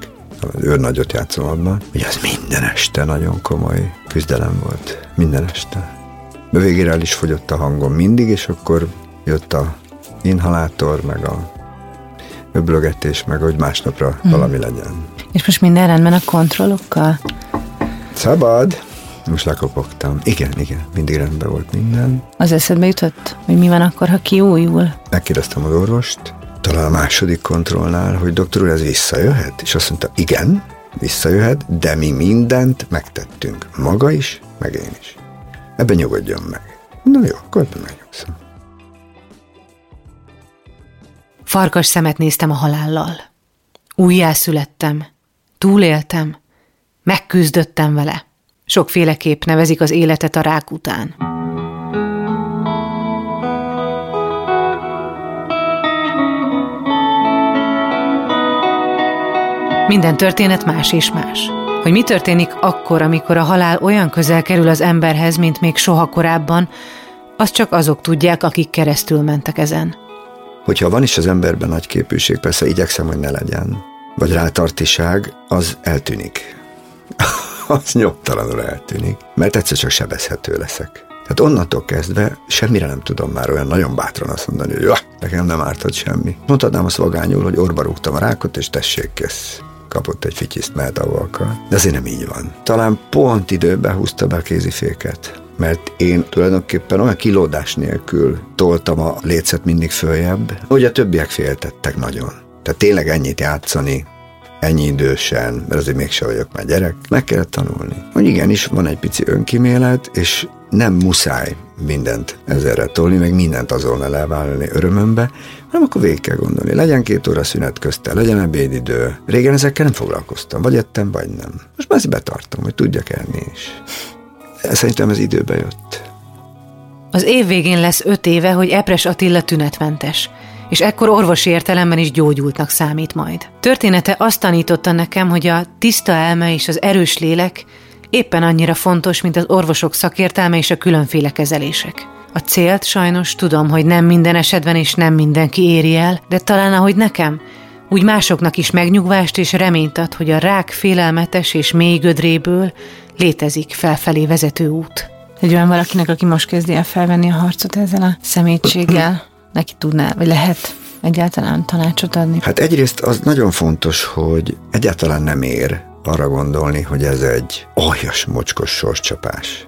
őrnagyot játszom abban, hogy az minden este nagyon komoly küzdelem volt. Minden este. De végére el is fogyott a hangom mindig, és akkor jött a inhalátor, meg a öblögetés, meg hogy másnapra mm. valami legyen. És most minden rendben a kontrollokkal? Szabad! Most lekopogtam. Igen, igen, mindig rendben volt minden. Az eszedbe jutott, hogy mi van akkor, ha kiújul? Megkérdeztem az orvost, talán a második kontrollnál, hogy doktor úr, ez visszajöhet? És azt mondta, igen, visszajöhet, de mi mindent megtettünk. Maga is, meg én is. Ebben nyugodjon meg. Na jó, akkor ebben megnyugszom. Farkas szemet néztem a halállal. Újjászülettem. Túléltem. Megküzdöttem vele. Sokféleképp nevezik az életet a rák után. Minden történet más és más. Hogy mi történik akkor, amikor a halál olyan közel kerül az emberhez, mint még soha korábban, azt csak azok tudják, akik keresztül mentek ezen. Hogyha van is az emberben nagy képűség, persze igyekszem, hogy ne legyen, vagy rátartiság, az eltűnik. Az nyomtalanul eltűnik, mert egyszer csak sebezhető leszek. Tehát onnantól kezdve semmire nem tudom már olyan nagyon bátran azt mondani, hogy ja, nekem nem ártott semmi. Mondhatnám azt vagányul, hogy orba rúgtam a rákot, és tessék, kész. Kapott egy fityiszt, mehet ahol akar. De azért nem így van. Talán pont időben húzta be a kéziféket, mert én tulajdonképpen olyan kilódás nélkül toltam a lécet mindig följebb, hogy a többiek féltettek nagyon. Tehát tényleg ennyit játszani, ennyi idősen, mert azért mégse vagyok már gyerek, meg kellett tanulni. Hogy igenis, van egy pici önkimélet, és nem muszáj mindent ezerre tolni, meg mindent azonnal elvállalni örömömbe, hanem akkor végig kell gondolni. Legyen két óra szünet közte, legyen ebédidő. Régen ezekkel nem foglalkoztam, vagy ettem, vagy nem. Most már ezt betartom, hogy tudjak enni is. Szerintem ez időbe jött. Az év végén lesz öt éve, hogy Epres Attila tünetmentes, és ekkor orvosi értelemben is gyógyultnak számít majd. Története azt tanította nekem, hogy a tiszta elme és az erős lélek éppen annyira fontos, mint az orvosok szakértelme és a különféle kezelések. A célt sajnos tudom, hogy nem minden esetben és nem mindenki éri el, de talán ahogy nekem, úgy másoknak is megnyugvást és reményt ad, hogy a rák félelmetes és mély gödréből létezik felfelé vezető út. Egy olyan valakinek, aki most kezdi el felvenni a harcot ezzel a szemétséggel, neki tudná, vagy lehet egyáltalán tanácsot adni? Hát egyrészt az nagyon fontos, hogy egyáltalán nem ér arra gondolni, hogy ez egy aljas, mocskos sorscsapás.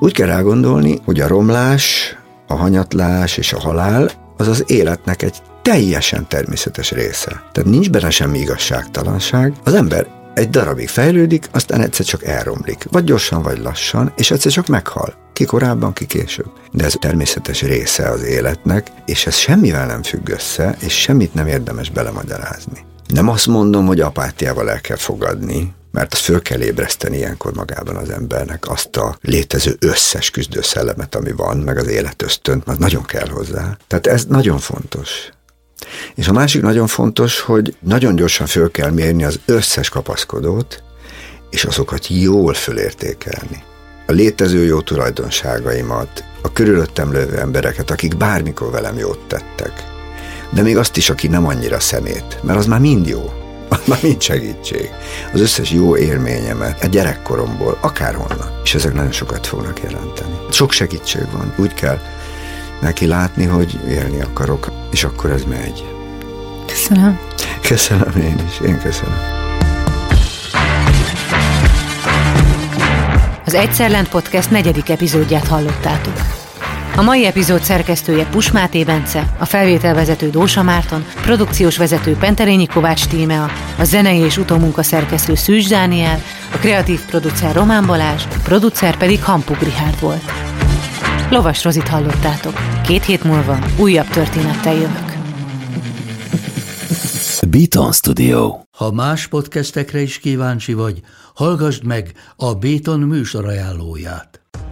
Úgy kell rágondolni, hogy a romlás, a hanyatlás és a halál az az életnek egy teljesen természetes része. Tehát nincs benne semmi igazságtalanság. Az ember egy darabig fejlődik, aztán egyszer csak elromlik. Vagy gyorsan, vagy lassan, és egyszer csak meghal. Ki korábban, ki később. De ez természetes része az életnek, és ez semmivel nem függ össze, és semmit nem érdemes belemagyarázni. Nem azt mondom, hogy apátiával el kell fogadni, mert föl kell ébreszteni ilyenkor magában az embernek azt a létező összes küzdőszellemet, ami van, meg az életösztönt, mert nagyon kell hozzá. Tehát ez nagyon fontos. És a másik nagyon fontos, hogy nagyon gyorsan föl kell mérni az összes kapaszkodót, és azokat jól fölértékelni. A létező jó tulajdonságaimat, a körülöttem lévő embereket, akik bármikor velem jót tettek, de még azt is, aki nem annyira szemét, mert az már mind jó, az már mind segítség. Az összes jó élményemet a gyerekkoromból, akárhonnan, és ezek nagyon sokat fognak jelenteni. Sok segítség van, úgy kell neki látni, hogy élni akarok, és akkor ez megy. Köszönöm. Köszönöm én is, én köszönöm. Az Egyszer Lent Podcast negyedik epizódját hallottátok. A mai epizód szerkesztője Pusmáté Bence, a felvételvezető Dósa Márton, produkciós vezető Penterényi Kovács Tímea, a zenei és utómunka szerkesztő Szűcs Dániel, a kreatív producer Román Balázs, a producer pedig Hampuk Richárd volt. Lovas Rozit hallottátok. Két hét múlva újabb történettel jövök. Beton Studio. Ha más podcastekre is kíváncsi vagy, hallgasd meg a Beton műsor ajánlóját.